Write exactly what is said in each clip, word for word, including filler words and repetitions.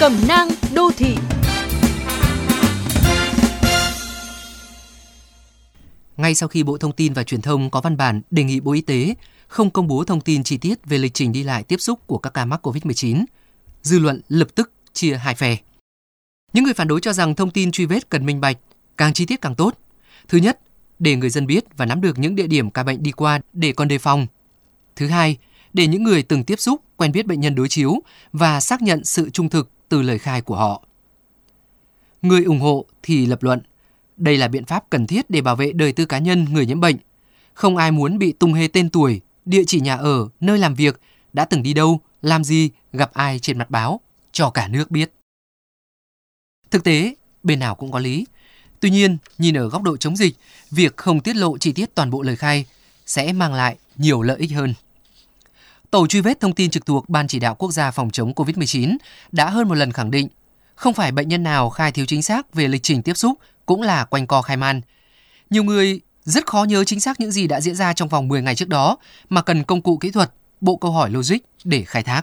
Cẩm nang đô thị. Ngay sau khi Bộ Thông tin và Truyền thông có văn bản đề nghị Bộ Y tế không công bố thông tin chi tiết về lịch trình đi lại tiếp xúc của các ca mắc covid mười chín, dư luận lập tức chia hai phe. Những người phản đối cho rằng thông tin truy vết cần minh bạch, càng chi tiết càng tốt. Thứ nhất, để người dân biết và nắm được những địa điểm ca bệnh đi qua để còn đề phòng. Thứ hai, để những người từng tiếp xúc, quen biết bệnh nhân đối chiếu và xác nhận sự trung thực từ lời khai của họ. Người ủng hộ thì lập luận, đây là biện pháp cần thiết để bảo vệ đời tư cá nhân người nhiễm bệnh. Không ai muốn bị tung hê tên tuổi, địa chỉ nhà ở, nơi làm việc, đã từng đi đâu, làm gì, gặp ai trên mặt báo, cho cả nước biết. Thực tế, bên nào cũng có lý. Tuy nhiên, nhìn ở góc độ chống dịch, việc không tiết lộ chi tiết toàn bộ lời khai sẽ mang lại nhiều lợi ích hơn. Tổ truy vết thông tin trực thuộc Ban Chỉ đạo Quốc gia phòng chống covid mười chín đã hơn một lần khẳng định, không phải bệnh nhân nào khai thiếu chính xác về lịch trình tiếp xúc cũng là quanh co khai man. Nhiều người rất khó nhớ chính xác những gì đã diễn ra trong vòng mười ngày trước đó mà cần công cụ kỹ thuật, bộ câu hỏi logic để khai thác.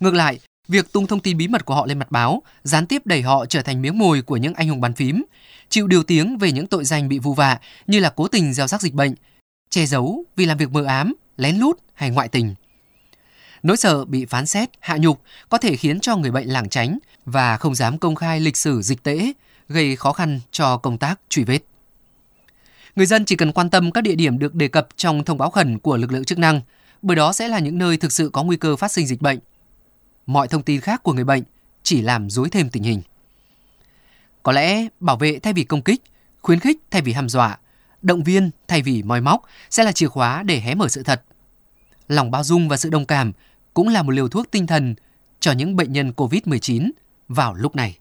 Ngược lại, việc tung thông tin bí mật của họ lên mặt báo gián tiếp đẩy họ trở thành miếng mồi của những anh hùng bàn phím, chịu điều tiếng về những tội danh bị vu vạ như là cố tình gieo rắc dịch bệnh, che giấu vì làm việc mờ ám, lén lút hay ngoại tình. Nỗi sợ bị phán xét, hạ nhục có thể khiến cho người bệnh lảng tránh và không dám công khai lịch sử dịch tễ, gây khó khăn cho công tác truy vết. Người dân chỉ cần quan tâm các địa điểm được đề cập trong thông báo khẩn của lực lượng chức năng, bởi đó sẽ là những nơi thực sự có nguy cơ phát sinh dịch bệnh. Mọi thông tin khác của người bệnh chỉ làm rối thêm tình hình. Có lẽ bảo vệ thay vì công kích, khuyến khích thay vì hăm dọa, động viên thay vì moi móc sẽ là chìa khóa để hé mở sự thật. Lòng bao dung và sự đồng cảm cũng là một liều thuốc tinh thần cho những bệnh nhân covid mười chín vào lúc này.